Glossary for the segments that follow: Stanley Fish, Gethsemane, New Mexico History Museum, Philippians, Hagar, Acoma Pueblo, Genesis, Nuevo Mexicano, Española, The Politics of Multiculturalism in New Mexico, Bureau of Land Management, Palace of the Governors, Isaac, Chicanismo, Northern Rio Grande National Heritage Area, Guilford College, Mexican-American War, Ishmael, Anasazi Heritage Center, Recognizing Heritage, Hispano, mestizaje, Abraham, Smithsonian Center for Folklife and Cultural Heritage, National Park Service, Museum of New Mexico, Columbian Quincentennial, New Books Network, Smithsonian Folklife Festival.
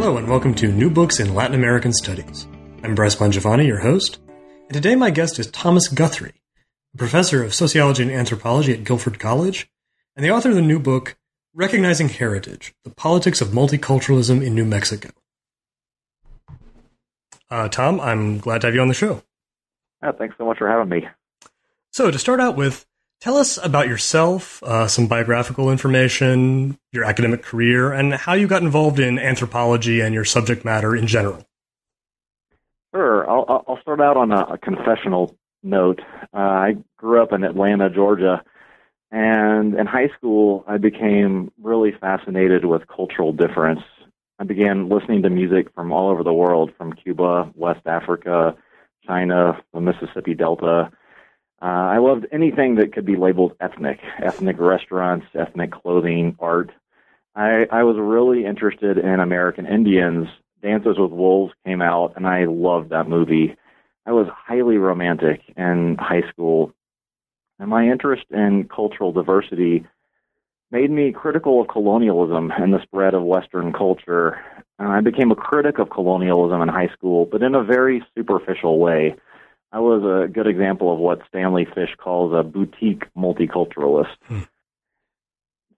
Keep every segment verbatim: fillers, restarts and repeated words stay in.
Hello and welcome to New Books in Latin American Studies. I'm Bryce Bongiovanni, your host, and today my guest is Thomas Guthrie, a professor of sociology and anthropology at Guilford College, and the author of the new book, Recognizing Heritage, The Politics of Multiculturalism in New Mexico. Uh, Tom, I'm glad to have you on the show. Oh, thanks so much for having me. So to start out with, tell us about yourself, uh, some biographical information, your academic career, and how you got involved in anthropology and your subject matter in general. Sure. I'll, I'll start out on a, a confessional note. Uh, I grew up in Atlanta, Georgia, and in high school, I became really fascinated with cultural difference. I began listening to music from all over the world, from Cuba, West Africa, China, the Mississippi Delta. Uh, I loved anything that could be labeled ethnic, ethnic restaurants, ethnic clothing, art. I, I was really interested in American Indians. Dances with Wolves came out, and I loved that movie. I was highly romantic in high school, and my interest in cultural diversity made me critical of colonialism and the spread of Western culture. And I became a critic of colonialism in high school, but in a very superficial way. I was a good example of what Stanley Fish calls a boutique multiculturalist. Hmm.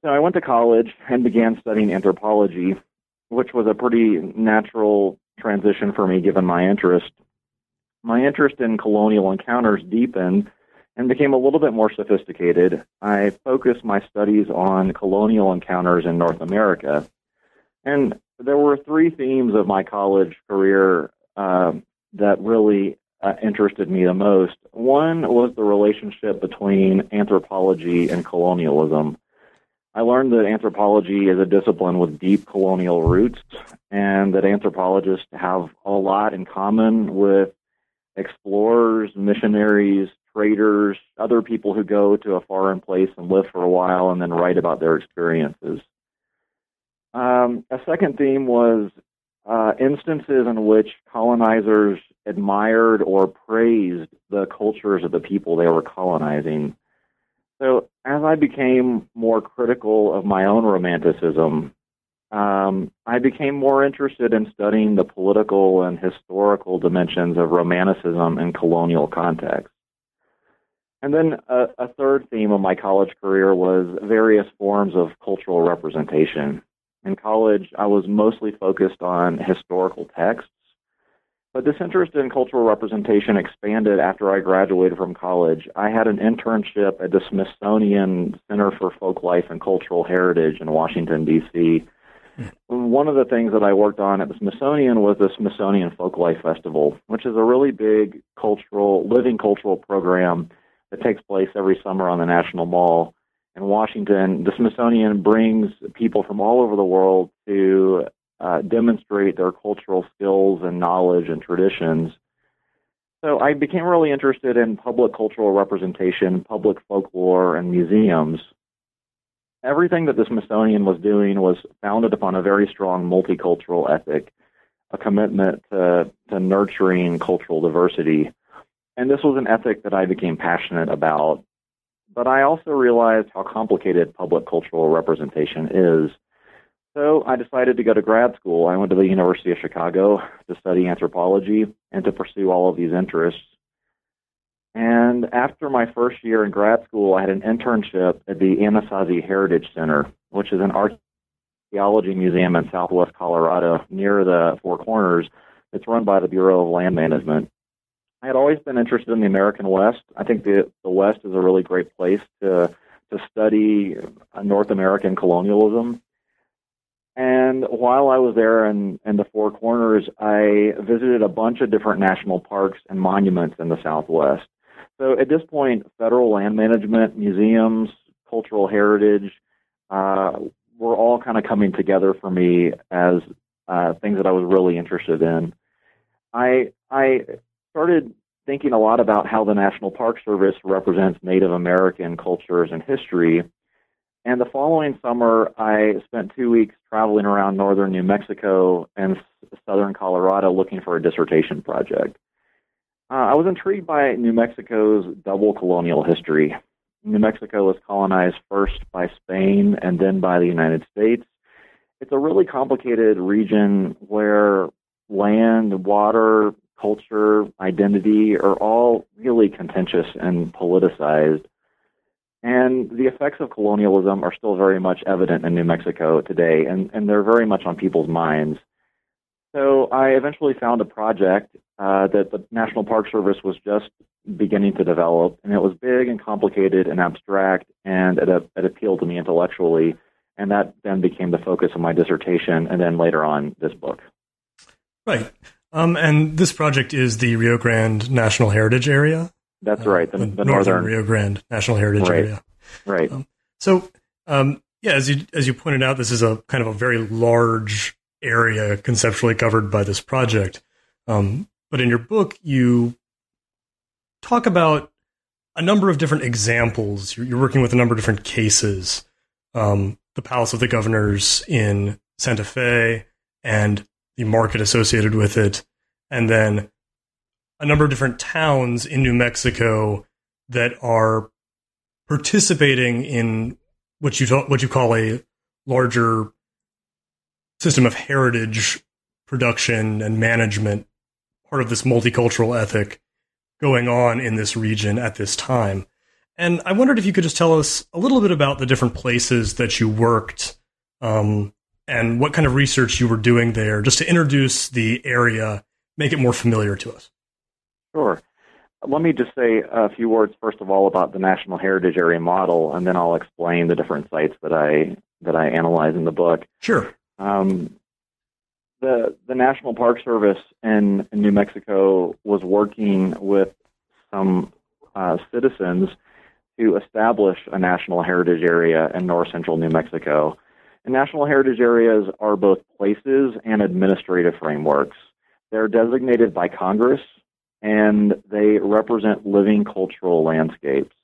So I went to college and began studying anthropology, which was a pretty natural transition for me given my interest. My interest in colonial encounters deepened and became a little bit more sophisticated. I focused my studies on colonial encounters in North America. And there were three themes of my college career uh, that really Uh, interested me the most. One was the relationship between anthropology and colonialism. I learned that anthropology is a discipline with deep colonial roots, and that anthropologists have a lot in common with explorers, missionaries, traders, other people who go to a foreign place and live for a while and then write about their experiences. Um, a second theme was Uh, instances in which colonizers admired or praised the cultures of the people they were colonizing. So as I became more critical of my own romanticism, um, I became more interested in studying the political and historical dimensions of romanticism in colonial contexts. And then a, a third theme of my college career was various forms of cultural representation. In college, I was mostly focused on historical texts, but this interest in cultural representation expanded after I graduated from college. I had an internship at the Smithsonian Center for Folklife and Cultural Heritage in Washington, D C One of the things that I worked on at the Smithsonian was the Smithsonian Folklife Festival, which is a really big cultural, living cultural program that takes place every summer on the National Mall. In Washington, the Smithsonian brings people from all over the world to uh, demonstrate their cultural skills and knowledge and traditions. So I became really interested in public cultural representation, public folklore, and museums. Everything that the Smithsonian was doing was founded upon a very strong multicultural ethic, a commitment to, to nurturing cultural diversity. And this was an ethic that I became passionate about. But I also realized how complicated public cultural representation is. So I decided to go to grad school. I went to the University of Chicago to study anthropology and to pursue all of these interests. And after my first year in grad school, I had an internship at the Anasazi Heritage Center, which is an archaeology museum in southwest Colorado near the Four Corners. It's run by the Bureau of Land Management. I had always been interested in the American West. I think the, the West is a really great place to to study North American colonialism. And while I was there in, in the Four Corners, I visited a bunch of different national parks and monuments in the Southwest. So at this point, federal land management, museums, cultural heritage, uh, were all kind of coming together for me as uh, things that I was really interested in. I I started thinking a lot about how the National Park Service represents Native American cultures and history. And the following summer, I spent two weeks traveling around northern New Mexico and southern Colorado looking for a dissertation project. Uh, I was intrigued by New Mexico's double colonial history. New Mexico was colonized first by Spain and then by the United States. It's a really complicated region where land, water, culture, identity are all really contentious and politicized. And the effects of colonialism are still very much evident in New Mexico today, and, and they're very much on people's minds. So I eventually found a project uh, that the National Park Service was just beginning to develop, and it was big and complicated and abstract, and it, it appealed to me intellectually, and that then became the focus of my dissertation, and then later on, this book. Right. Um, and this project is the Rio Grande National Heritage Area? That's right, the, uh, the, the Northern, Northern Rio Grande National Heritage right, Area. Right. Um, so, um, yeah, as you as you pointed out, this is a kind of a very large area conceptually covered by this project. Um, but in your book, you talk about a number of different examples. You're, you're working with a number of different cases. Um, the Palace of the Governors in Santa Fe and the market associated with it, and then a number of different towns in New Mexico that are participating in what you ta- what you call a larger system of heritage production and management, part of this multicultural ethic going on in this region at this time. And I wondered if you could just tell us a little bit about the different places that you worked um, and what kind of research you were doing there, just to introduce the area, make it more familiar to us. Sure. Let me just say a few words, first of all, about the National Heritage Area model, and then I'll explain the different sites that I that I analyze in the book. Sure. Um, the the National Park Service in, in New Mexico was working with some uh, citizens to establish a National Heritage Area in north central New Mexico. And National Heritage Areas are both places and administrative frameworks. They're designated by Congress, and they represent living cultural landscapes.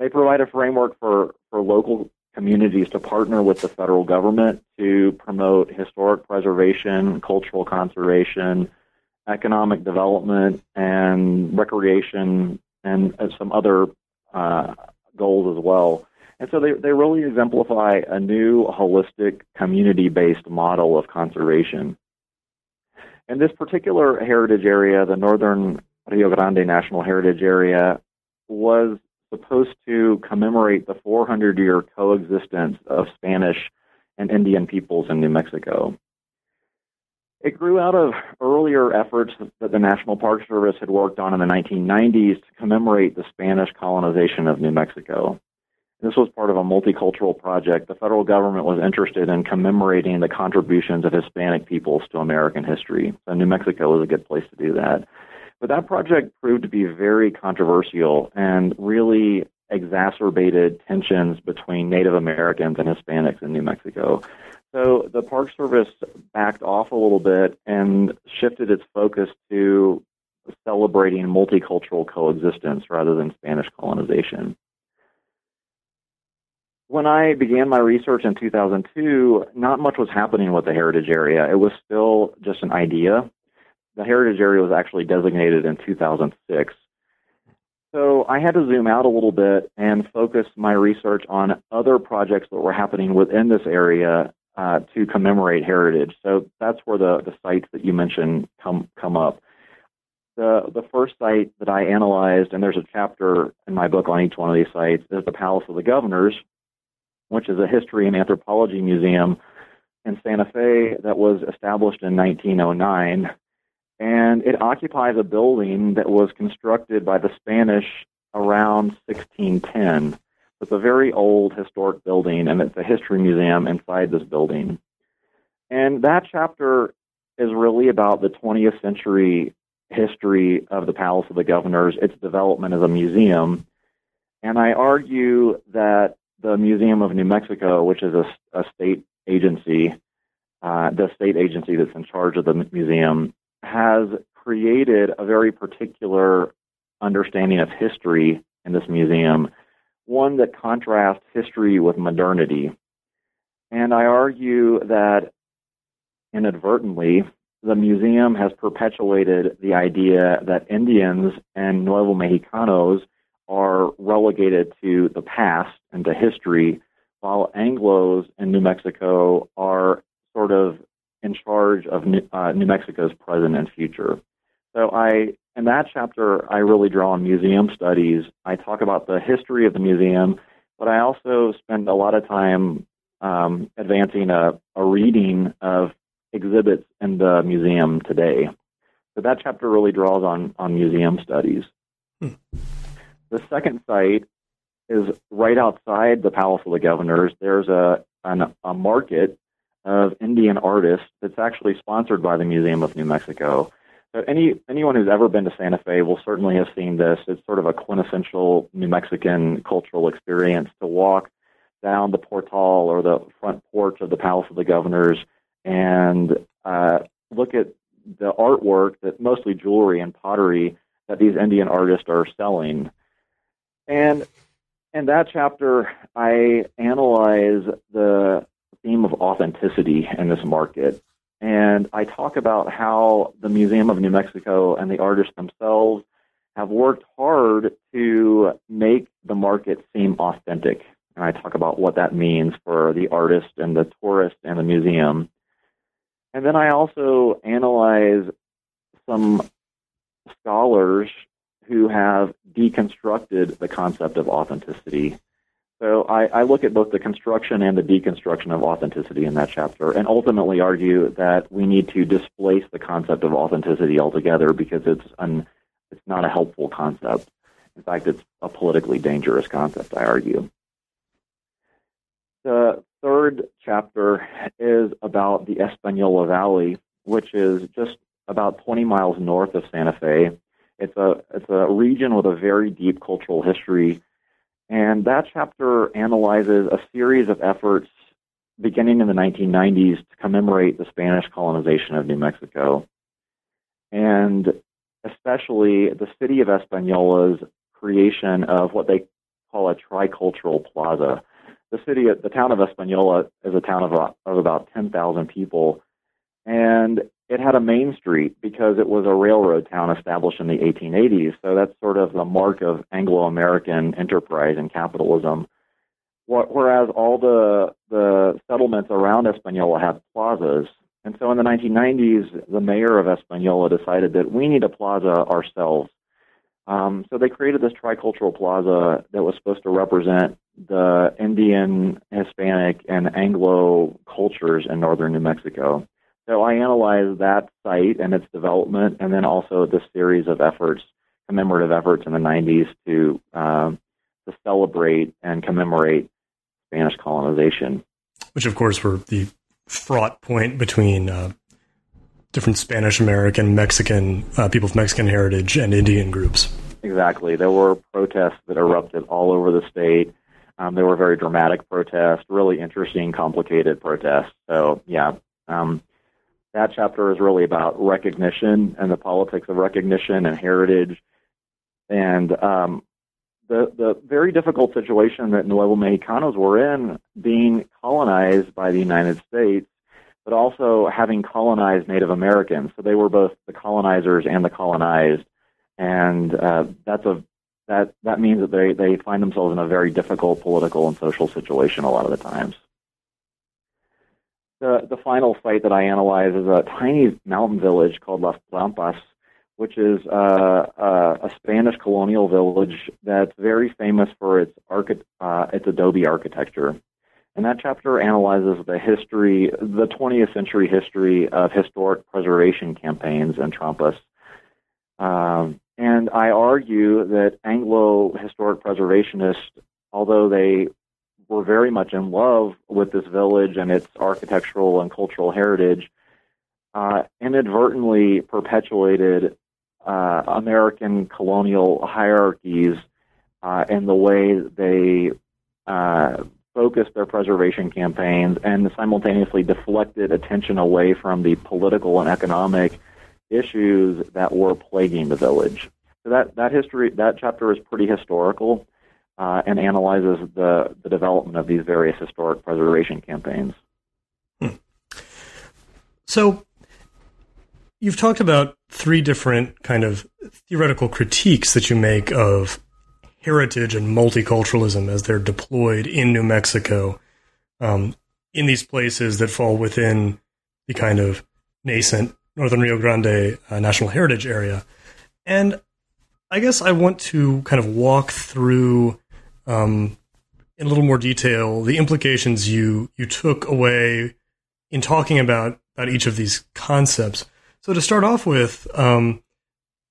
They provide a framework for, for local communities to partner with the federal government to promote historic preservation, cultural conservation, economic development, and recreation, and some other uh, goals as well. And so they, they really exemplify a new, holistic, community-based model of conservation. In this particular heritage area, the Northern Rio Grande National Heritage Area was supposed to commemorate the four hundred year coexistence of Spanish and Indian peoples in New Mexico. It grew out of earlier efforts that the National Park Service had worked on in the nineteen nineties to commemorate the Spanish colonization of New Mexico. This was part of a multicultural project. The federal government was interested in commemorating the contributions of Hispanic peoples to American history. So New Mexico was a good place to do that. But that project proved to be very controversial and really exacerbated tensions between Native Americans and Hispanics in New Mexico. So the Park Service backed off a little bit and shifted its focus to celebrating multicultural coexistence rather than Spanish colonization. When I began my research in two thousand two, not much was happening with the heritage area. It was still just an idea. The heritage area was actually designated in two thousand six. So I had to zoom out a little bit and focus my research on other projects that were happening within this area uh, to commemorate heritage. So that's where the, the sites that you mentioned come come up. The, the first site that I analyzed, and there's a chapter in my book on each one of these sites, is the Palace of the Governors, which is a history and anthropology museum in Santa Fe that was established in nineteen oh nine. And it occupies a building that was constructed by the Spanish around sixteen ten. It's a very old historic building, and it's a history museum inside this building. And that chapter is really about the twentieth century history of the Palace of the Governors, its development as a museum. And I argue that the Museum of New Mexico, which is a, a state agency, uh, the state agency that's in charge of the museum, has created a very particular understanding of history in this museum, one that contrasts history with modernity. And I argue that inadvertently, the museum has perpetuated the idea that Indians and Nuevo Mexicanos are relegated to the past and to history, while Anglos in New Mexico are sort of in charge of New, uh, New Mexico's present and future. So I, in that chapter, I really draw on museum studies. I talk about the history of the museum, but I also spend a lot of time um, advancing a, a reading of exhibits in the museum today. So that chapter really draws on, on museum studies. Hmm. The second site is right outside the Palace of the Governors. There's a an, a market of Indian artists that's actually sponsored by the Museum of New Mexico. So any anyone who's ever been to Santa Fe will certainly have seen this. It's sort of a quintessential New Mexican cultural experience to walk down the portal or the front porch of the Palace of the Governors and uh, look at the artwork, that mostly jewelry and pottery, that these Indian artists are selling. And in that chapter, I analyze the theme of authenticity in this market. And I talk about how the Museum of New Mexico and the artists themselves have worked hard to make the market seem authentic. And I talk about what that means for the artist and the tourist and the museum. And then I also analyze some scholars who have deconstructed the concept of authenticity. So I, I look at both the construction and the deconstruction of authenticity in that chapter, and ultimately argue that we need to displace the concept of authenticity altogether because it's an, it's not a helpful concept. In fact, it's a politically dangerous concept, I argue. The third chapter is about the Española Valley, which is just about twenty miles north of Santa Fe. It's a it's a region with a very deep cultural history, and that chapter analyzes a series of efforts beginning in the nineteen nineties to commemorate the Spanish colonization of New Mexico, and especially the city of Española's creation of what they call a tricultural plaza. The city, the town of Española, is a town of, of about ten thousand people, and it had a main street because it was a railroad town established in the eighteen eighties. So that's sort of the mark of Anglo-American enterprise and capitalism. Whereas all the the settlements around Española had plazas. And so in the nineteen nineties, the mayor of Española decided that we need a plaza ourselves. Um, so they created this tricultural plaza that was supposed to represent the Indian, Hispanic, and Anglo cultures in northern New Mexico. So I analyzed that site and its development, and then also the series of efforts, commemorative efforts in the nineties to um, to celebrate and commemorate Spanish colonization. Which, of course, were the fraught point between uh, different Spanish American, Mexican, uh, people of Mexican heritage, and Indian groups. Exactly. There were protests that erupted all over the state. Um, there were very dramatic protests, really interesting, complicated protests. So, yeah. Um, That chapter is really about recognition and the politics of recognition and heritage, and um, the the very difficult situation that Nuevo Mexicanos were in, being colonized by the United States, but also having colonized Native Americans. So they were both the colonizers and the colonized, and uh, that's a that that means that they they find themselves in a very difficult political and social situation a lot of the times. The, the final site that I analyze is a tiny mountain village called Las Trampas, which is uh, uh, a Spanish colonial village that's very famous for its, archi- uh, its adobe architecture. And that chapter analyzes the history, the twentieth century history of historic preservation campaigns in Trampas. Um, and I argue that Anglo historic preservationists, although they were very much in love with this village and its architectural and cultural heritage, uh, inadvertently perpetuated uh, American colonial hierarchies uh, in the way they uh, focused their preservation campaigns and simultaneously deflected attention away from the political and economic issues that were plaguing the village. So that, that history, that chapter is pretty historical uh, and analyzes the, the development of these various historic preservation campaigns. Hmm. So you've talked about three different kind of theoretical critiques that you make of heritage and multiculturalism as they're deployed in New Mexico, um, in these places that fall within the kind of nascent Northern Rio Grande uh, National Heritage Area. And I guess I want to kind of walk through um, in a little more detail the implications you, you took away in talking about, about each of these concepts. So to start off with, um,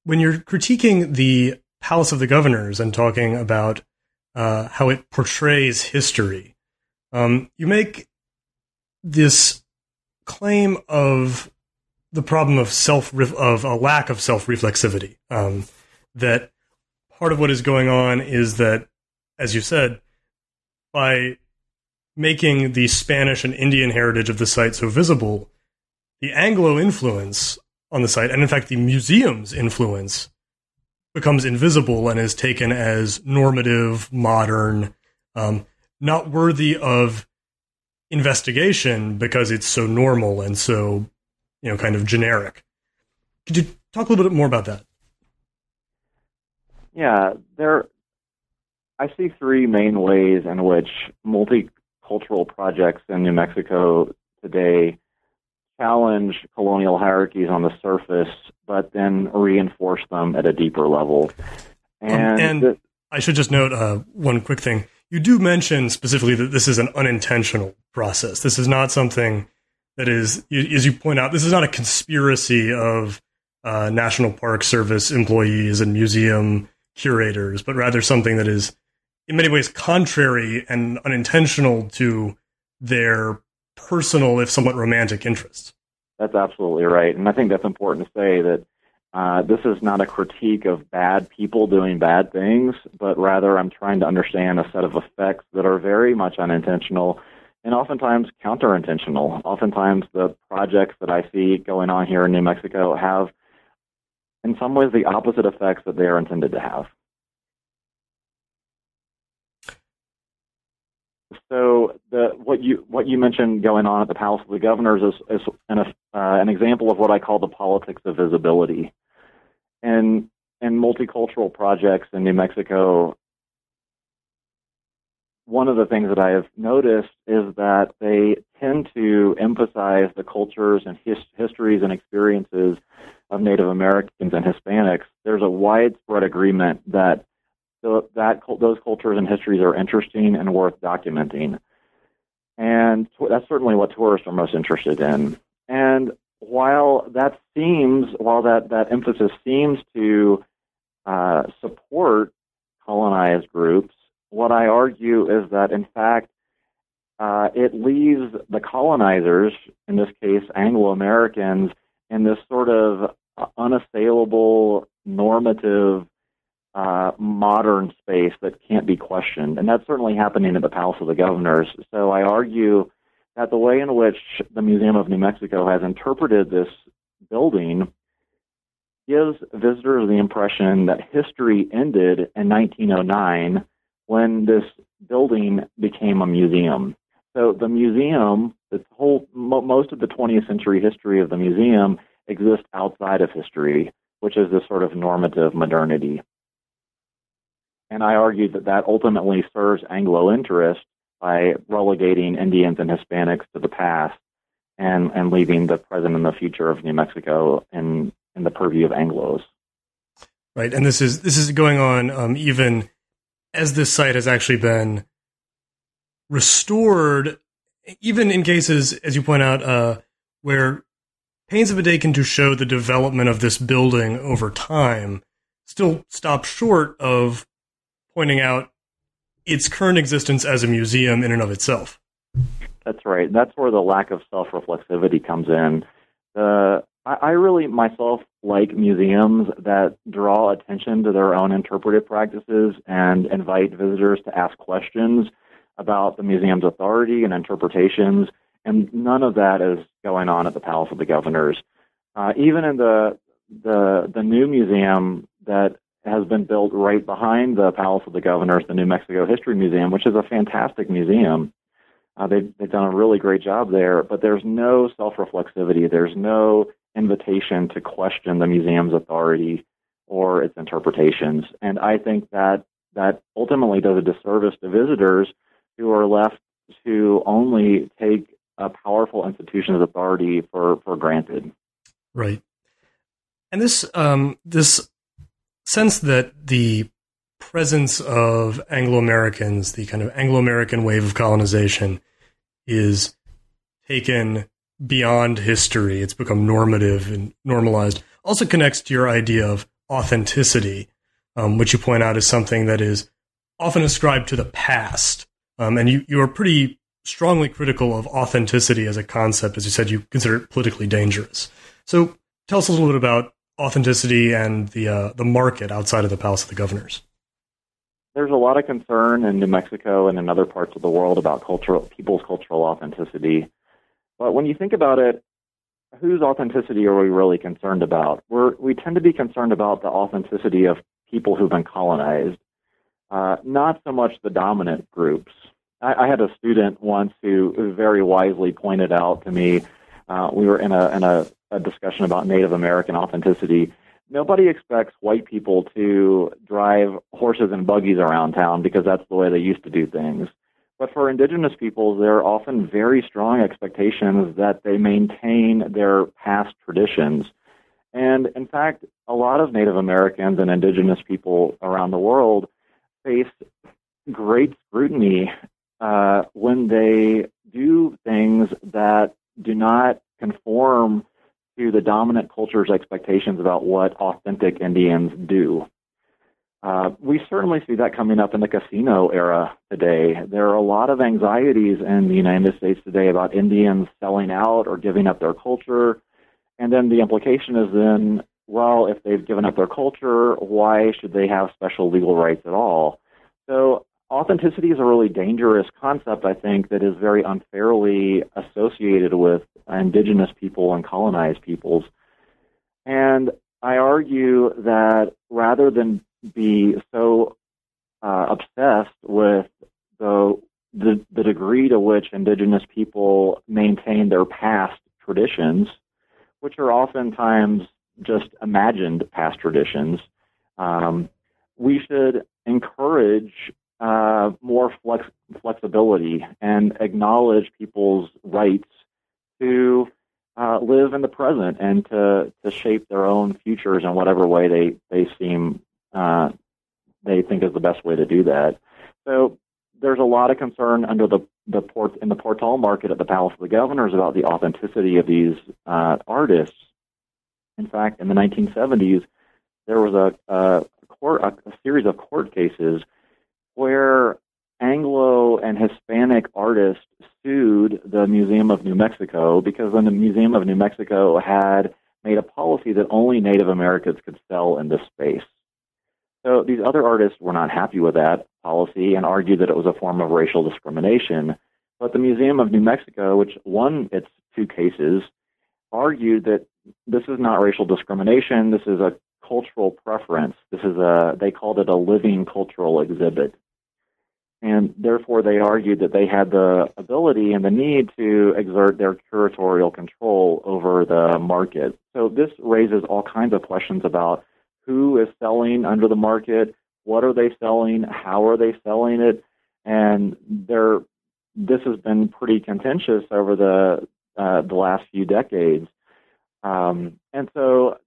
when you're critiquing the Palace of the Governors and talking about uh, how it portrays history, Um, you make this claim of the problem of self of a lack of self-reflexivity, um, that part of what is going on is that, as you said, by making the Spanish and Indian heritage of the site so visible, the Anglo influence on the site, and in fact the museum's influence, becomes invisible and is taken as normative, modern, um, not worthy of investigation because it's so normal and so, you know, kind of generic. Could you talk a little bit more about that? Yeah, there. I see three main ways in which multicultural projects in New Mexico today challenge colonial hierarchies on the surface, but then reinforce them at a deeper level. And, um, and th- I should just note uh, one quick thing. You do mention specifically that this is an unintentional process. This is not something that is, as you point out, this is not a conspiracy of uh, National Park Service employees and museum curators, but rather something that is in many ways contrary and unintentional to their personal, if somewhat romantic, interests. That's absolutely right. And I think that's important to say that uh, this is not a critique of bad people doing bad things, but rather I'm trying to understand a set of effects that are very much unintentional and oftentimes counterintentional. Oftentimes the projects that I see going on here in New Mexico have in some ways the opposite effects that they are intended to have. So the, what you what you mentioned going on at the Palace of the Governors is, is an, uh, an example of what I call the politics of visibility. And in multicultural projects in New Mexico, one of the things that I have noticed is that they tend to emphasize the cultures and his, histories and experiences of Native Americans and Hispanics. There's a widespread agreement that So that those cultures and histories are interesting and worth documenting. And that's certainly what tourists are most interested in. And while that seems, while that, that emphasis seems to uh, support colonized groups, what I argue is that, in fact, uh, it leaves the colonizers, in this case Anglo-Americans, in this sort of unassailable, normative, Uh, modern space that can't be questioned. And that's certainly happening at the Palace of the Governors. So I argue that the way in which the Museum of New Mexico has interpreted this building gives visitors the impression that history ended in nineteen oh nine when this building became a museum. So the museum, the whole, mo- most of the twentieth century history of the museum exists outside of history, which is this sort of normative modernity. And I argue that that ultimately serves Anglo interest by relegating Indians and Hispanics to the past and, and leaving the present and the future of New Mexico in, in the purview of Anglos. Right, and this is this is going on um, even as this site has actually been restored, even in cases, as you point out, uh, where pains have been taken to show the development of this building over time, still stop short of pointing out its current existence as a museum in and of itself. That's right. That's where the lack of self-reflexivity comes in. Uh, I, I really, myself, like museums that draw attention to their own interpretive practices and invite visitors to ask questions about the museum's authority and interpretations, and none of that is going on at the Palace of the Governors. Uh, even in the, the the new museum that has been built right behind the Palace of the Governors, the New Mexico History Museum, which is a fantastic museum. Uh, they've, they've done a really great job there, but there's no self-reflexivity. There's no invitation to question the museum's authority or its interpretations. And I think that that ultimately does a disservice to visitors who are left to only take a powerful institution's authority for, for granted. Right. And this um, this sense that the presence of Anglo-Americans, the kind of Anglo-American wave of colonization, is taken beyond history. It's become normative and normalized. Also connects to your idea of authenticity, um, which you point out is something that is often ascribed to the past. Um, and you, you are pretty strongly critical of authenticity as a concept. As you said, you consider it politically dangerous. So tell us a little bit about authenticity and the uh, the market outside of the Palace of the Governors. There's a lot of concern in New Mexico and in other parts of the world about cultural people's cultural authenticity. But when you think about it, whose authenticity are we really concerned about? We're, we tend to be concerned about the authenticity of people who've been colonized, uh, not so much the dominant groups. I, I had a student once who very wisely pointed out to me, uh, we were in a in a, a discussion about Native American authenticity. Nobody expects white people to drive horses and buggies around town because that's the way they used to do things. But for indigenous peoples, there are often very strong expectations that they maintain their past traditions. And in fact, a lot of Native Americans and indigenous people around the world face great scrutiny uh, when they do things that do not conform to the dominant culture's expectations about what authentic Indians do. Uh, we certainly see that coming up in the casino era today. There are a lot of anxieties in the United States today about Indians selling out or giving up their culture. And then the implication is then, well, if they've given up their culture, why should they have special legal rights at all? So authenticity is a really dangerous concept, I think, that is very unfairly associated with indigenous people and colonized peoples. And I argue that rather than be so uh, obsessed with the, the the degree to which indigenous people maintain their past traditions, which are oftentimes just imagined past traditions, um, we should encourage uh, more flex- flexibility and acknowledge people's rights to Uh, live in the present and to, to shape their own futures in whatever way they, they seem uh, they think is the best way to do that. So there's a lot of concern under the, the port in the Portal market at the Palace of the Governors about the authenticity of these uh, artists. In fact, in the nineteen seventies, there was a, a court a series of court cases where Anglo and Hispanic artists sued the Museum of New Mexico because the Museum of New Mexico had made a policy that only Native Americans could sell in this space. So these other artists were not happy with that policy and argued that it was a form of racial discrimination. But the Museum of New Mexico, which won its two cases, argued that this is not racial discrimination. This is a cultural preference. This is a, they called it a living cultural exhibit. And therefore, they argued that they had the ability and the need to exert their curatorial control over the market. So this raises all kinds of questions about who is selling under the market, what are they selling, how are they selling it, and there, this has been pretty contentious over the uh, the last few decades. Um, and so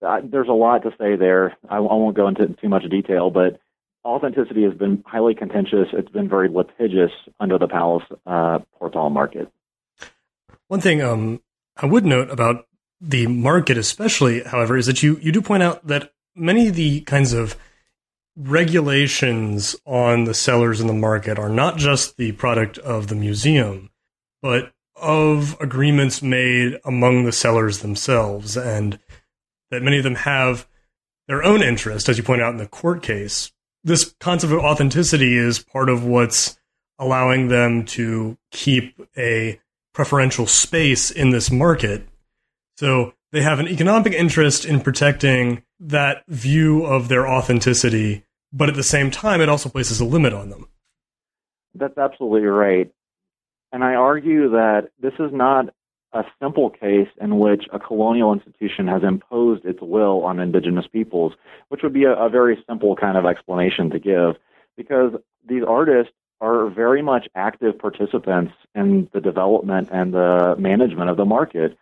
uh, there's a lot to say there. I, I won't go into too much detail, but authenticity has been highly contentious. It's been very litigious under the Palace uh, Portal market. One thing um, I would note about the market especially, however, is that you, you do point out that many of the kinds of regulations on the sellers in the market are not just the product of the museum, but of agreements made among the sellers themselves, and that many of them have their own interest, as you point out in the court case, this concept of authenticity is part of what's allowing them to keep a preferential space in this market. So they have an economic interest in protecting that view of their authenticity, but at the same time, it also places a limit on them. That's absolutely right. And I argue that this is not a simple case in which a colonial institution has imposed its will on indigenous peoples, which would be a, a very simple kind of explanation to give, because these artists are very much active participants in the development and the management of the market.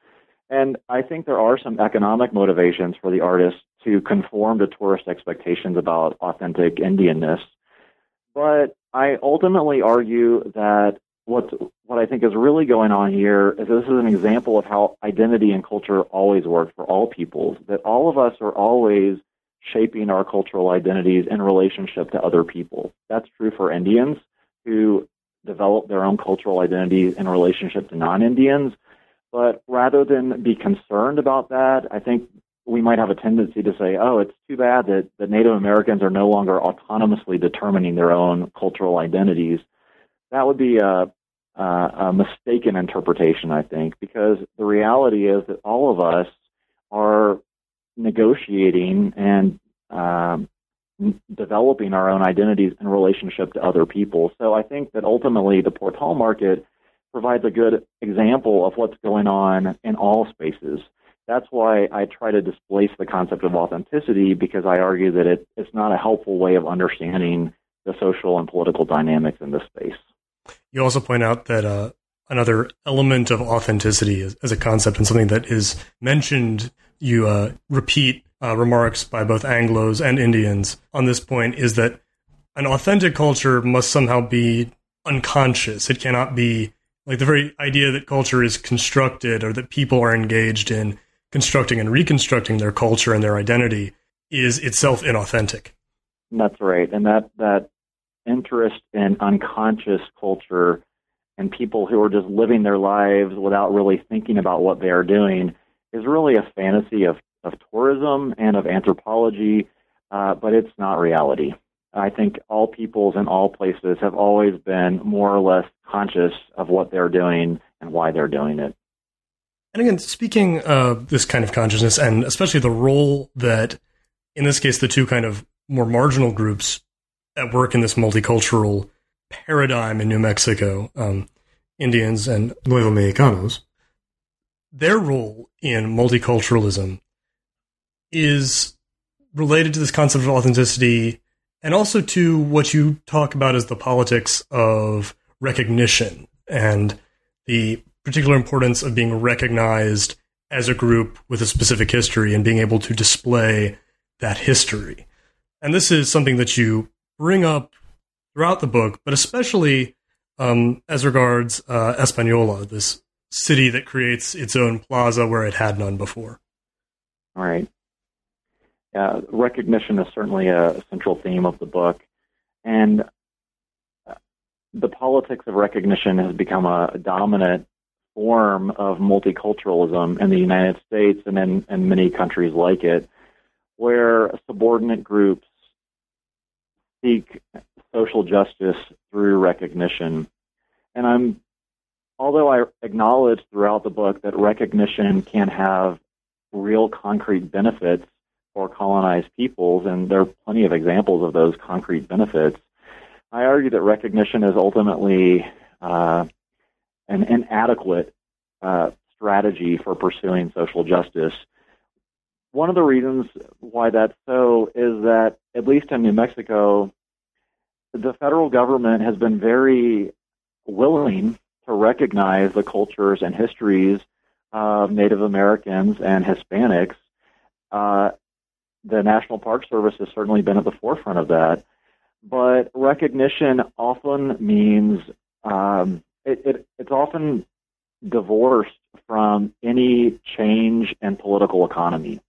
And I think there are some economic motivations for the artists to conform to tourist expectations about authentic Indianness. But I ultimately argue that What what I think is really going on here is this is an example of how identity and culture always work for all peoples, that all of us are always shaping our cultural identities in relationship to other people. That's true for Indians who develop their own cultural identities in relationship to non-Indians. But rather than be concerned about that, I think we might have a tendency to say, oh, it's too bad that, that Native Americans are no longer autonomously determining their own cultural identities. That would be a, a, a mistaken interpretation, I think, because the reality is that all of us are negotiating and um, developing our own identities in relationship to other people. So I think that ultimately the Port Hall market provides a good example of what's going on in all spaces. That's why I try to displace the concept of authenticity, because I argue that it, it's not a helpful way of understanding the social and political dynamics in this space. You also point out that uh, another element of authenticity is, as a concept and something that is mentioned, you uh, repeat uh, remarks by both Anglos and Indians on this point, is that an authentic culture must somehow be unconscious. It cannot be like the very idea that culture is constructed or that people are engaged in constructing and reconstructing their culture and their identity is itself inauthentic. That's right. And that, that interest in unconscious culture and people who are just living their lives without really thinking about what they are doing is really a fantasy of, of tourism and of anthropology, uh, but it's not reality. I think all peoples in all places have always been more or less conscious of what they're doing and why they're doing it. And again, speaking of this kind of consciousness, and especially the role that, in this case, the two kind of more marginal groups at work in this multicultural paradigm in New Mexico, um, Indians and Nuevo Mexicanos, their role in multiculturalism is related to this concept of authenticity and also to what you talk about as the politics of recognition and the particular importance of being recognized as a group with a specific history and being able to display that history. And this is something that you bring up throughout the book, but especially um, as regards uh, Española, this city that creates its own plaza where it had none before. All right. Uh, recognition is certainly a central theme of the book. And the politics of recognition has become a dominant form of multiculturalism in the United States and in, in many countries like it, where subordinate groups seek social justice through recognition. And I'm, although I acknowledge throughout the book that recognition can have real concrete benefits for colonized peoples, and there are plenty of examples of those concrete benefits, I argue that recognition is ultimately uh, an inadequate uh, strategy for pursuing social justice. One of the reasons why that's so is that, at least in New Mexico, the federal government has been very willing to recognize the cultures and histories of Native Americans and Hispanics. Uh, the National Park Service has certainly been at the forefront of that. But recognition often means, um, it, it, it's often divorced from any change in political economy.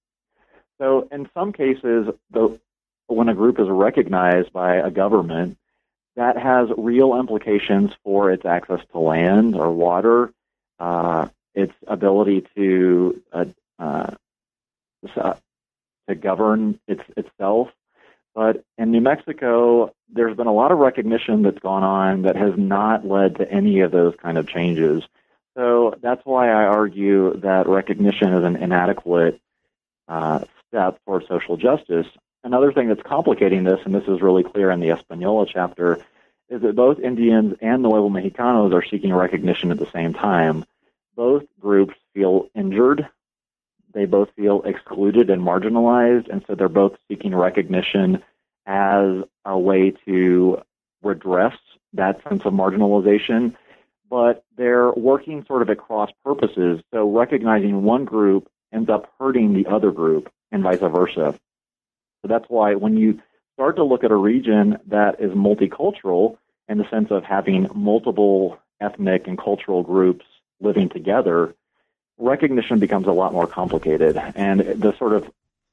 So in some cases, the, when a group is recognized by a government, that has real implications for its access to land or water, uh, its ability to uh, uh, to govern its, itself. But in New Mexico, there's been a lot of recognition that's gone on that has not led to any of those kind of changes. So that's why I argue that recognition is an inadequate uh, step toward social justice. Another thing that's complicating this, and this is really clear in the Española chapter, is that both Indians and Nuevo Mexicanos are seeking recognition at the same time. Both groups feel injured. They both feel excluded and marginalized, and so they're both seeking recognition as a way to redress that sense of marginalization. But they're working sort of at cross purposes, so recognizing one group ends up hurting the other group, and vice versa. So that's why when you start to look at a region that is multicultural in the sense of having multiple ethnic and cultural groups living together, recognition becomes a lot more complicated. And the sort of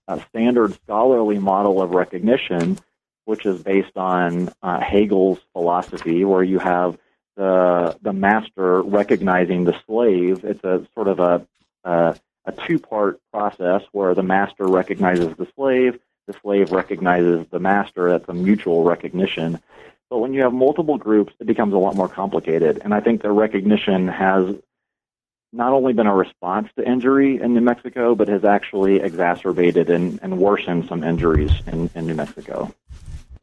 uh, standard scholarly model of recognition, which is based on uh, Hegel's philosophy, where you have the the master recognizing the slave, it's a sort of a, uh, a two-part process where the master recognizes the slave, the slave recognizes the master. That's a mutual recognition. But when you have multiple groups, it becomes a lot more complicated. And I think the recognition has not only been a response to injury in New Mexico, but has actually exacerbated and, and worsened some injuries in, in New Mexico.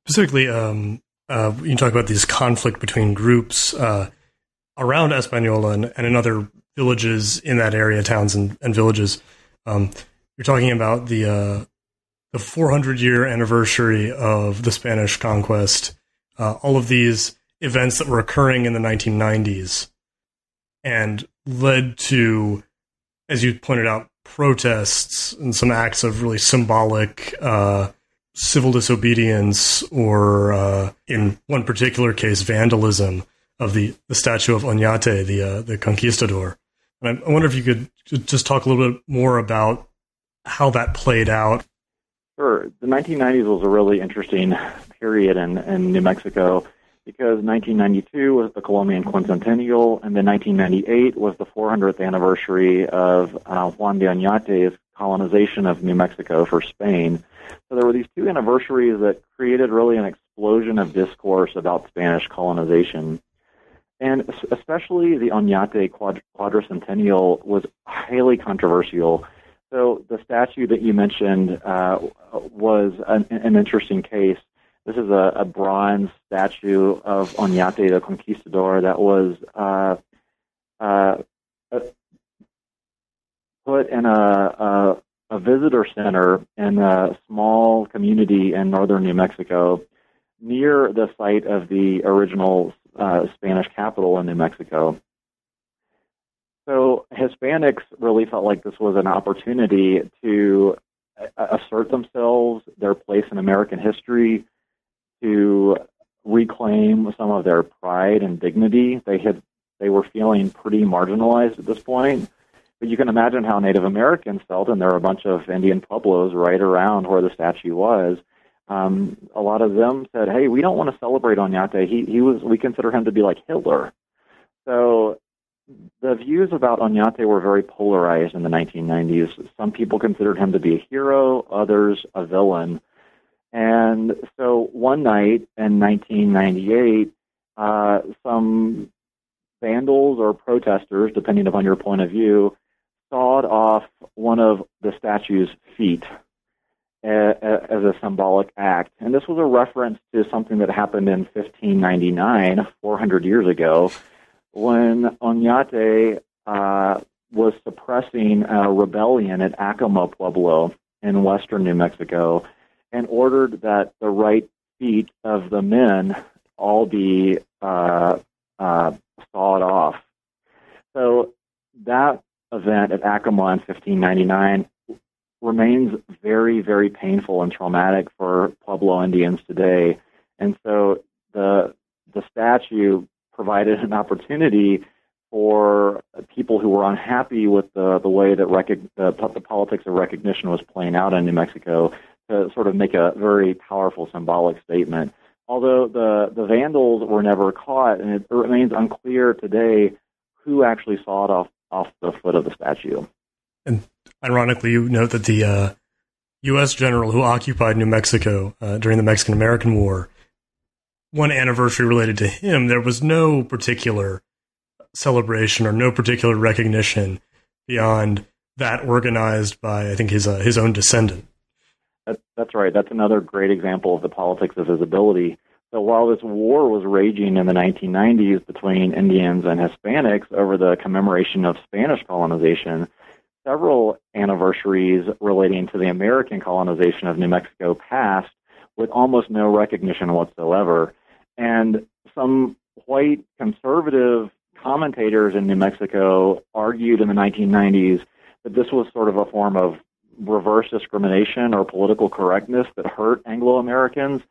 Specifically, um, uh, you talk about this conflict between groups uh, around Española and, and in other villages in that area, towns and, and villages. Um, you're talking about the uh, the four hundred year anniversary of the Spanish conquest, uh, all of these events that were occurring in the nineteen nineties. And led to, as you pointed out, protests and some acts of really symbolic uh, civil disobedience or, uh, in one particular case, vandalism of the, the statue of Oñate, the uh, the conquistador. And I, I wonder if you could just talk a little bit more about how that played out. Sure. The nineteen nineties was a really interesting period in, in New Mexico, because nineteen ninety-two was the Columbian Quincentennial, and then nineteen ninety-eight was the four hundredth anniversary of uh, Juan de Oñate's colonization of New Mexico for Spain. So there were these two anniversaries that created really an explosion of discourse about Spanish colonization. And especially the Oñate quad- quadricentennial was highly controversial. So the statue that you mentioned uh, was an, an interesting case. This is a, a bronze statue of Oñate the Conquistador that was uh, uh, put in a, a, a visitor center in a small community in northern New Mexico near the site of the original uh, Spanish capital in New Mexico. So Hispanics really felt like this was an opportunity to assert themselves, their place in American history, to reclaim some of their pride and dignity. They had they were feeling pretty marginalized at this point. But you can imagine how Native Americans felt, and there were a bunch of Indian pueblos right around where the statue was. Um, a lot of them said, hey, we don't want to celebrate Oñate. He he was we consider him to be like Hitler. So the views about Oñate were very polarized in the nineteen nineties. Some people considered him to be a hero, others a villain. And so one night in nineteen ninety-eight, uh, some vandals or protesters, depending upon your point of view, sawed off one of the statue's feet as a symbolic act. And this was a reference to something that happened in fifteen ninety-nine, four hundred years ago, when Oñate uh, was suppressing a rebellion at Acoma Pueblo in western New Mexico, and ordered that the right feet of the men all be uh, uh, sawed off. So that event at Acoma in fifteen ninety-nine remains very, very painful and traumatic for Pueblo Indians today. And so the the statue provided an opportunity for people who were unhappy with the, the way that rec- the, the politics of recognition was playing out in New Mexico to sort of make a very powerful symbolic statement. Although the, the vandals were never caught, and it remains unclear today who actually sawed off, off the foot of the statue. And ironically, you note that the uh, U S general who occupied New Mexico uh, during the Mexican-American War, one anniversary related to him, there was no particular celebration or no particular recognition beyond that organized by, I think, his uh, his own descendant. That, that's right. That's another great example of the politics of visibility. So while this war was raging in the nineteen nineties between Indians and Hispanics over the commemoration of Spanish colonization, several anniversaries relating to the American colonization of New Mexico passed with almost no recognition whatsoever. And some white conservative commentators in New Mexico argued in the nineteen nineties that this was sort of a form of reverse discrimination or political correctness that hurt Anglo-Americans.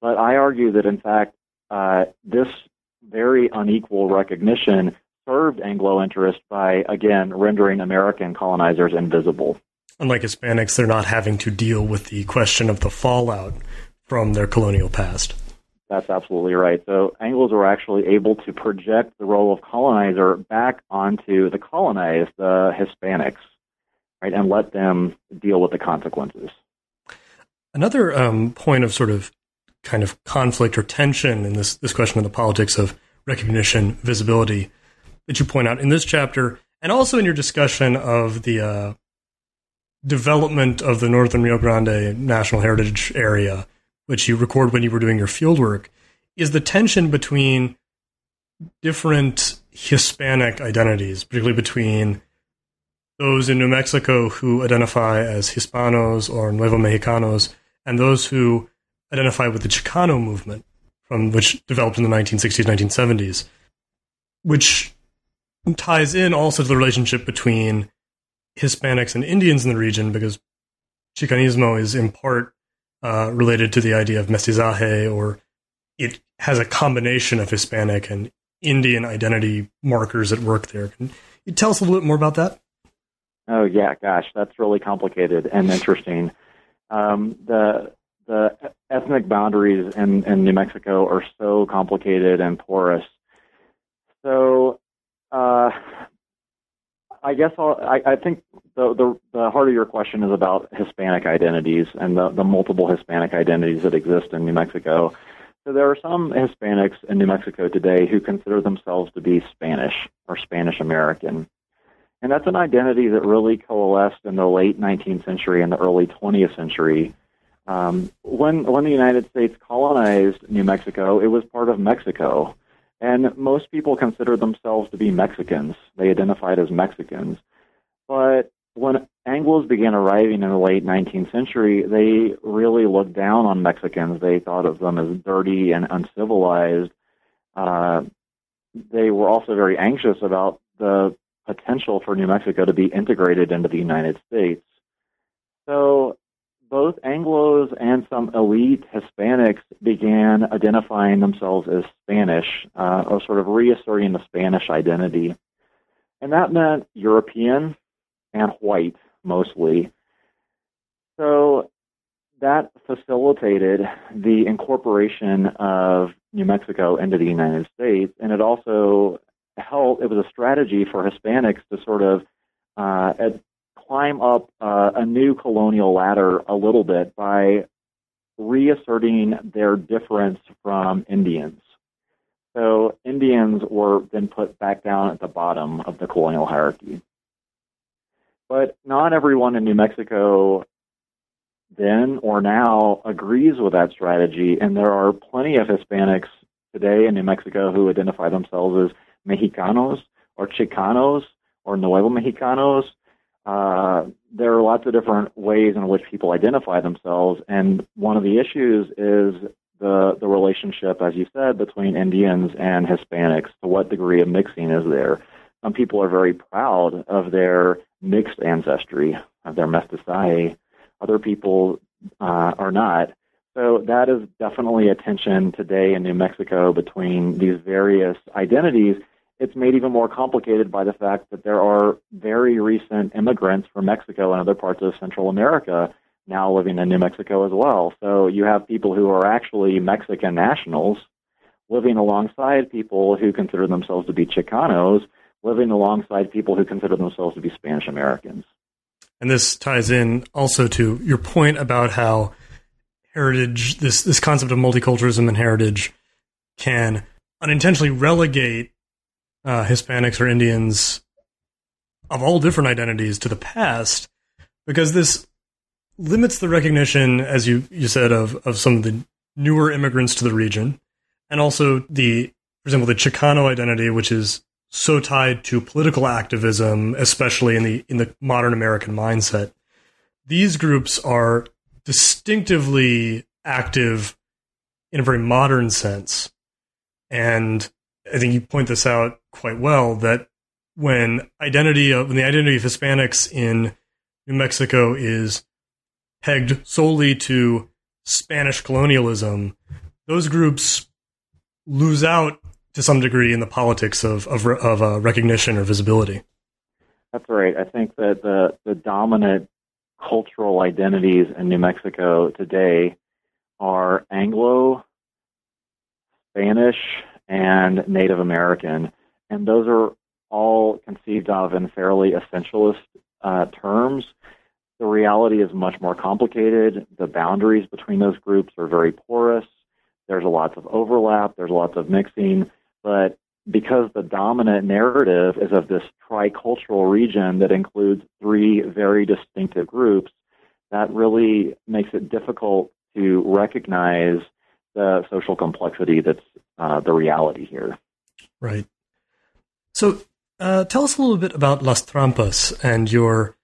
But I argue that, in fact, uh, this very unequal recognition served Anglo interest by, again, rendering American colonizers invisible. Unlike Hispanics, they're not having to deal with the question of the fallout from their colonial past. That's absolutely right. So Anglos were actually able to project the role of colonizer back onto the colonized, the Hispanics, right, and let them deal with the consequences. Another um, point of sort of kind of conflict or tension in this, this question of the politics of recognition, visibility, that you point out in this chapter, and also in your discussion of the uh, development of the Northern Rio Grande National Heritage Area, which you record when you were doing your fieldwork, is the tension between different Hispanic identities, particularly between those in New Mexico who identify as Hispanos or Nuevo Mexicanos, and those who identify with the Chicano movement, from which developed in the nineteen sixties, nineteen seventies, which ties in also to the relationship between Hispanics and Indians in the region, because Chicanismo is in part uh, related to the idea of mestizaje, or it has a combination of Hispanic and Indian identity markers at work there. Can you tell us a little bit more about that? Oh, yeah, gosh, that's really complicated and interesting. Um, the the ethnic boundaries in, in New Mexico are so complicated and porous. So uh, I guess I'll, I, I think the, the the heart of your question is about Hispanic identities and the, the multiple Hispanic identities that exist in New Mexico. So there are some Hispanics in New Mexico today who consider themselves to be Spanish or Spanish American. And that's an identity that really coalesced in the late nineteenth century and the early twentieth century. Um, when, when the United States colonized New Mexico, it was part of Mexico. And most people consider themselves to be Mexicans. They identified as Mexicans. But when Anglos began arriving in the late nineteenth century, they really looked down on Mexicans. They thought of them as dirty and uncivilized. Uh, they were also very anxious about the potential for New Mexico to be integrated into the United States. So both Anglos and some elite Hispanics began identifying themselves as Spanish, uh, or sort of reasserting the Spanish identity. And that meant European and white, mostly. So that facilitated the incorporation of New Mexico into the United States, and it also helped. It was a strategy for Hispanics to sort of uh, at, climb up uh, a new colonial ladder a little bit by reasserting their difference from Indians. So Indians were then put back down at the bottom of the colonial hierarchy. But not everyone in New Mexico then or now agrees with that strategy, and there are plenty of Hispanics today in New Mexico who identify themselves as Mexicanos or Chicanos or Nuevo Mexicanos. Uh, there are lots of different ways in which people identify themselves, and one of the issues is the the relationship, as you said, between Indians and Hispanics. To what degree of mixing is there? Some people are very proud of their mixed ancestry, of their mestizaje. Other people uh, are not. So that is definitely a tension today in New Mexico between these various identities. It's made even more complicated by the fact that there are very recent immigrants from Mexico and other parts of Central America now living in New Mexico as well. So you have people who are actually Mexican nationals living alongside people who consider themselves to be Chicanos, living alongside people who consider themselves to be Spanish Americans. And this ties in also to your point about how heritage, this, this concept of multiculturalism and heritage, can unintentionally relegate uh, Hispanics or Indians of all different identities to the past, because this limits the recognition, as you, you said, of, of some of the newer immigrants to the region, and also the, for example, the Chicano identity, which is so tied to political activism, especially in the in the modern American mindset. These groups are distinctively active in a very modern sense. And I think you point this out quite well, that when identity of when the identity of Hispanics in New Mexico is pegged solely to Spanish colonialism, those groups lose out to some degree in the politics of of, of uh, recognition or visibility. That's right. I think that the, the dominant cultural identities in New Mexico today are Anglo, Spanish, and Native American, and those are all conceived of in fairly essentialist uh, terms. The reality is much more complicated. The boundaries between those groups are very porous. There's lots of overlap. There's lots of mixing. But because the dominant narrative is of this tricultural region that includes three very distinctive groups, that really makes it difficult to recognize the social complexity that's uh, the reality here. Right. So uh, tell us a little bit about Las Trampas and your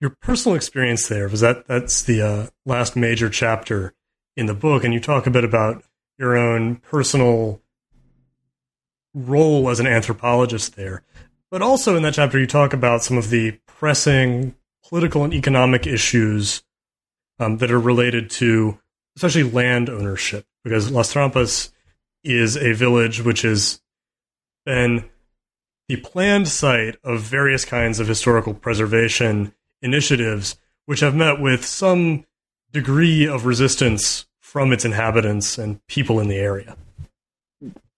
your personal experience there, because that, that's the uh, last major chapter in the book, and you talk a bit about your own personal role as an anthropologist there. But also in that chapter, you talk about some of the pressing political and economic issues um, that are related to especially land ownership, because Las Trampas is a village which has been the planned site of various kinds of historical preservation initiatives, which have met with some degree of resistance from its inhabitants and people in the area.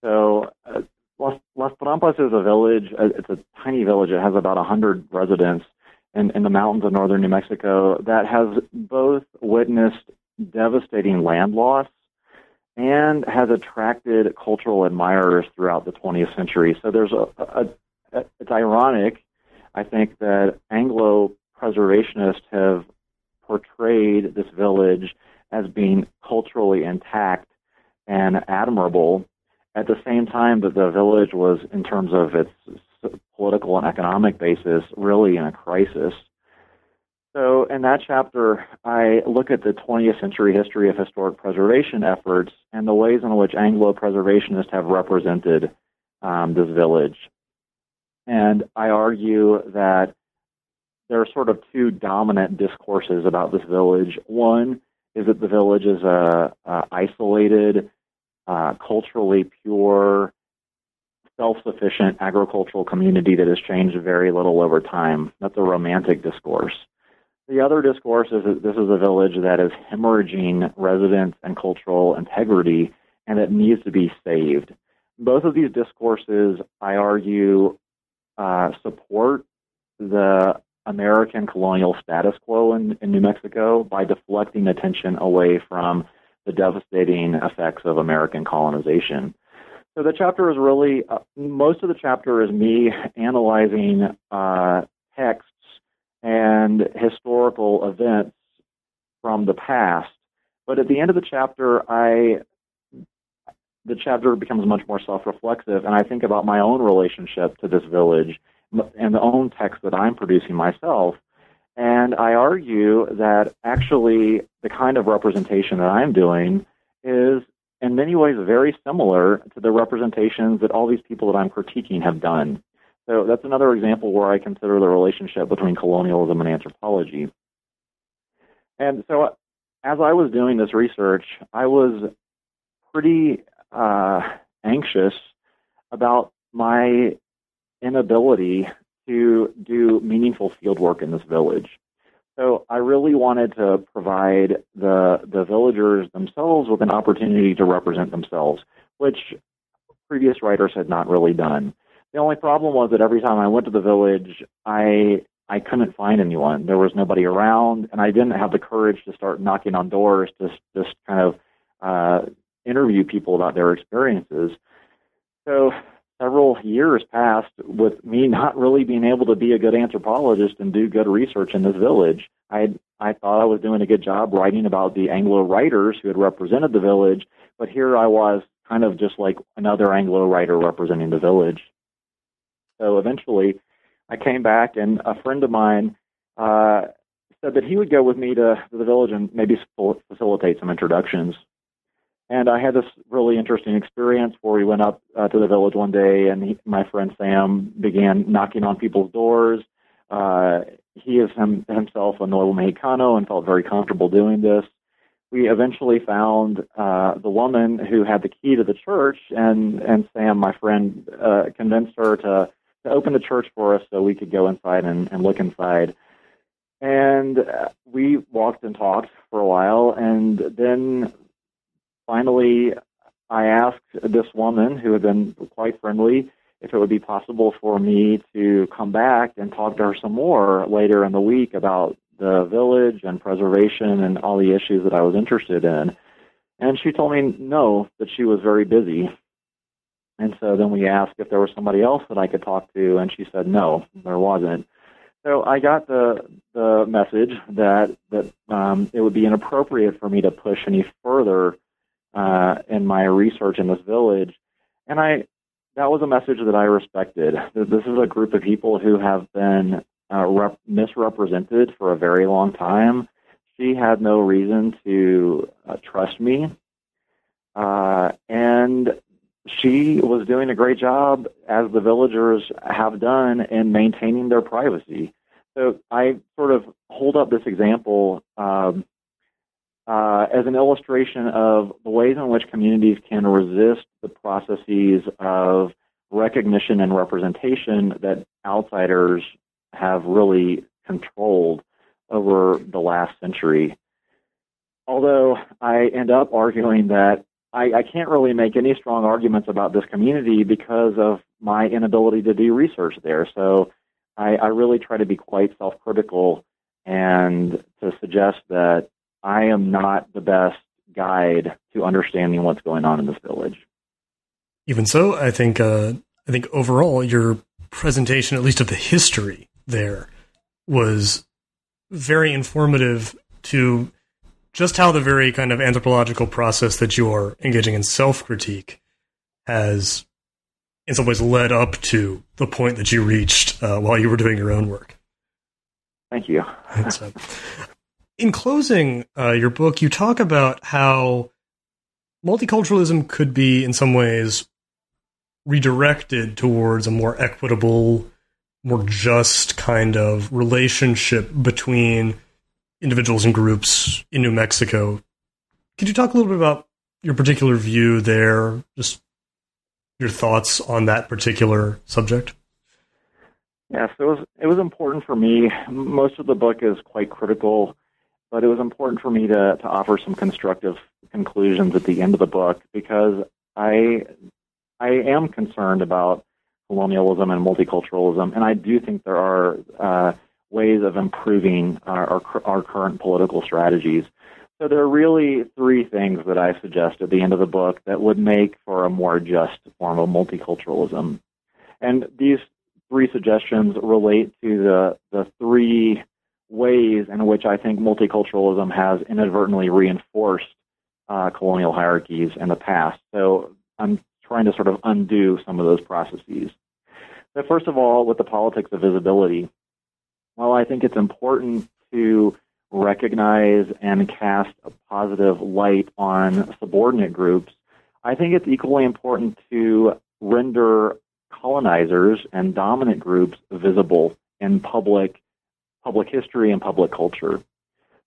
So uh, Las, Las Trampas is a village. It's a tiny village. It has about one hundred residents in, in the mountains of northern New Mexico that has both witnessed devastating land loss and has attracted cultural admirers throughout the twentieth century. So there's a, a, a it's ironic, I think, that Anglo preservationists have portrayed this village as being culturally intact and admirable, at the same time that the village was, in terms of its political and economic basis, really in a crisis. So in that chapter, I look at the twentieth century history of historic preservation efforts and the ways in which Anglo preservationists have represented um, this village. And I argue that there are sort of two dominant discourses about this village. One is that the village is a, a isolated, uh, culturally pure, self-sufficient agricultural community that has changed very little over time. That's a romantic discourse. The other discourse is that this is a village that is hemorrhaging residents and cultural integrity, and it needs to be saved. Both of these discourses, I argue, uh, support the American colonial status quo in, in New Mexico by deflecting attention away from the devastating effects of American colonization. So the chapter is really, uh, most of the chapter is me analyzing uh, texts and historical events from the past. But at the end of the chapter, I the chapter becomes much more self-reflexive, and I think about my own relationship to this village and the own text that I'm producing myself. And I argue that actually the kind of representation that I'm doing is in many ways very similar to the representations that all these people that I'm critiquing have done. So that's another example where I consider the relationship between colonialism and anthropology. And so as I was doing this research, I was pretty uh, anxious about my inability to do meaningful field work in this village. So I really wanted to provide the the villagers themselves with an opportunity to represent themselves, which previous writers had not really done. The only problem was that every time I went to the village, I I couldn't find anyone. There was nobody around, and I didn't have the courage to start knocking on doors to just kind of uh, interview people about their experiences. So several years passed with me not really being able to be a good anthropologist and do good research in this village. I had, I thought I was doing a good job writing about the Anglo writers who had represented the village, but here I was kind of just like another Anglo writer representing the village. So eventually I came back, and a friend of mine uh, said that he would go with me to, to the village and maybe facilitate some introductions. And I had this really interesting experience where we went up uh, to the village one day, and he, my friend Sam began knocking on people's doors. Uh, he is him, himself a Nuevo Mexicano and felt very comfortable doing this. We eventually found uh, the woman who had the key to the church, and, and Sam, my friend, uh, convinced her to, to open the church for us so we could go inside and, and look inside. And we walked and talked for a while, and then finally I asked this woman, who had been quite friendly, if it would be possible for me to come back and talk to her some more later in the week about the village and preservation and all the issues that I was interested in. And she told me no, that she was very busy. And so then we asked if there was somebody else that I could talk to, and she said no, there wasn't. So I got the the message that, that um, it would be inappropriate for me to push any further uh, in my research in this village. And I that was a message that I respected. This is a group of people who have been Uh, rep- misrepresented for a very long time. She had no reason to uh, trust me. Uh, and she was doing a great job, as the villagers have done, in maintaining their privacy. So I sort of hold up this example um, uh, as an illustration of the ways in which communities can resist the processes of recognition and representation that outsiders have really controlled over the last century. Although I end up arguing that I, I can't really make any strong arguments about this community because of my inability to do research there. So I, I really try to be quite self-critical and to suggest that I am not the best guide to understanding what's going on in this village. Even so, I think uh, I think overall your presentation, at least of the history there, was very informative to just how the very kind of anthropological process that you are engaging in self-critique has in some ways led up to the point that you reached uh, while you were doing your own work. Thank you. So, in closing uh, your book, you talk about how multiculturalism could be in some ways redirected towards a more equitable, more just kind of relationship between individuals and groups in New Mexico. Could you talk a little bit about your particular view there, just your thoughts on that particular subject? Yes, it was, it was important for me. Most of the book is quite critical, but it was important for me to, to offer some constructive conclusions at the end of the book, because I... I am concerned about colonialism and multiculturalism, and I do think there are uh, ways of improving our, our, our current political strategies. So there are really three things that I suggest at the end of the book that would make for a more just form of multiculturalism. And these three suggestions relate to the, the three ways in which I think multiculturalism has inadvertently reinforced uh, colonial hierarchies in the past. So I'm trying to sort of undo some of those processes. So first of all, with the politics of visibility, while I think it's important to recognize and cast a positive light on subordinate groups, I think it's equally important to render colonizers and dominant groups visible in public, public history and public culture.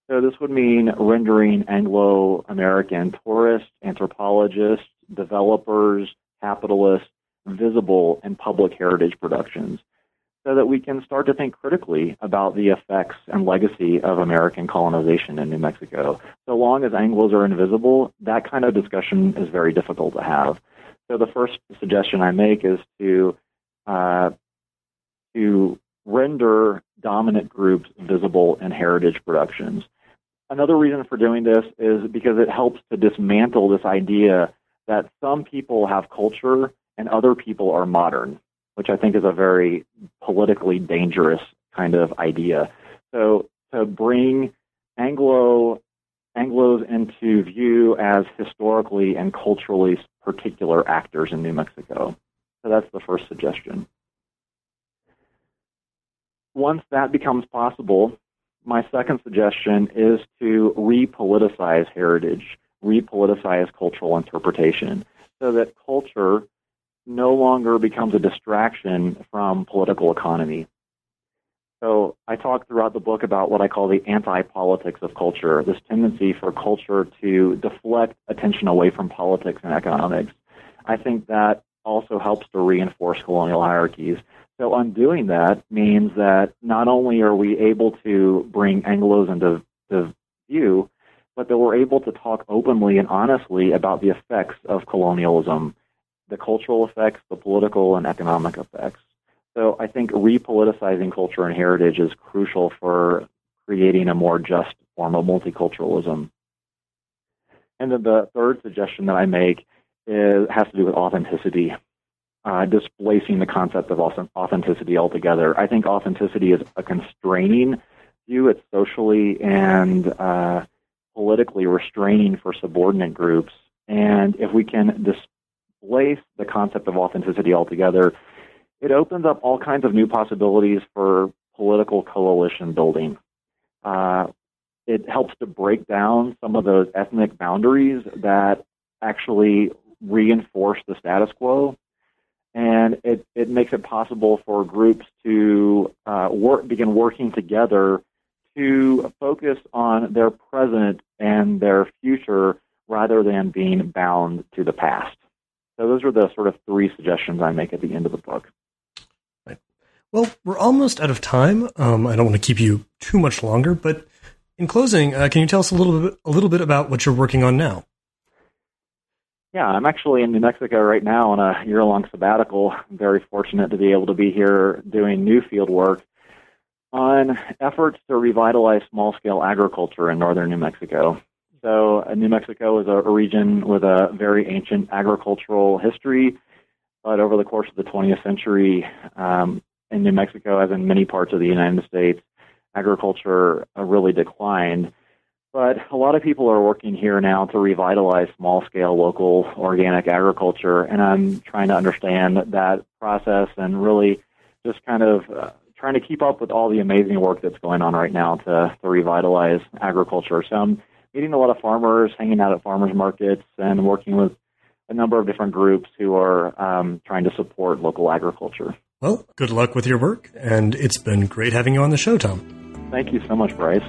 So this would mean rendering Anglo-American tourists, anthropologists, developers, capitalists, visible in public heritage productions, so that we can start to think critically about the effects and legacy of American colonization in New Mexico. So long as Anglos are invisible, that kind of discussion is very difficult to have. So the first suggestion I make is to uh, to render dominant groups visible in heritage productions. Another reason for doing this is because it helps to dismantle this idea that some people have culture and other people are modern, which I think is a very politically dangerous kind of idea. So to bring Anglo Anglos into view as historically and culturally particular actors in New Mexico. So that's the first suggestion. Once that becomes possible, my second suggestion is to repoliticize heritage, repoliticize cultural interpretation, so that culture no longer becomes a distraction from political economy. So I talk throughout the book about what I call the anti-politics of culture, this tendency for culture to deflect attention away from politics and economics. I think that also helps to reinforce colonial hierarchies. So undoing that means that not only are we able to bring Anglos into to view, but that we're able to talk openly and honestly about the effects of colonialism, the cultural effects, the political and economic effects. So I think repoliticizing culture and heritage is crucial for creating a more just form of multiculturalism. And then the third suggestion that I make is, has to do with authenticity. Uh, displacing the concept of authenticity altogether. I think authenticity is a constraining view. It's socially and uh, politically restraining for subordinate groups. And if we can displace the concept of authenticity altogether, it opens up all kinds of new possibilities for political coalition building. Uh, it helps to break down some of those ethnic boundaries that actually reinforce the status quo. And it, it makes it possible for groups to uh, work, begin working together to focus on their present and their future rather than being bound to the past. So those are the sort of three suggestions I make at the end of the book. Right. Well, we're almost out of time. Um, I don't want to keep you too much longer, but in closing, uh, can you tell us a little bit, a little bit about what you're working on now? Yeah, I'm actually in New Mexico right now on a year-long sabbatical. I'm very fortunate to be able to be here doing new field work on efforts to revitalize small-scale agriculture in northern New Mexico. So New Mexico is a region with a very ancient agricultural history, but over the course of the twentieth century, um, in New Mexico, as in many parts of the United States, agriculture uh, really declined. But a lot of people are working here now to revitalize small-scale local organic agriculture, and I'm trying to understand that process and really just kind of uh, trying to keep up with all the amazing work that's going on right now to, to revitalize agriculture. So I'm meeting a lot of farmers, hanging out at farmers markets, and working with a number of different groups who are um, trying to support local agriculture. Well, good luck with your work, and it's been great having you on the show, Tom. Thank you so much, Bryce.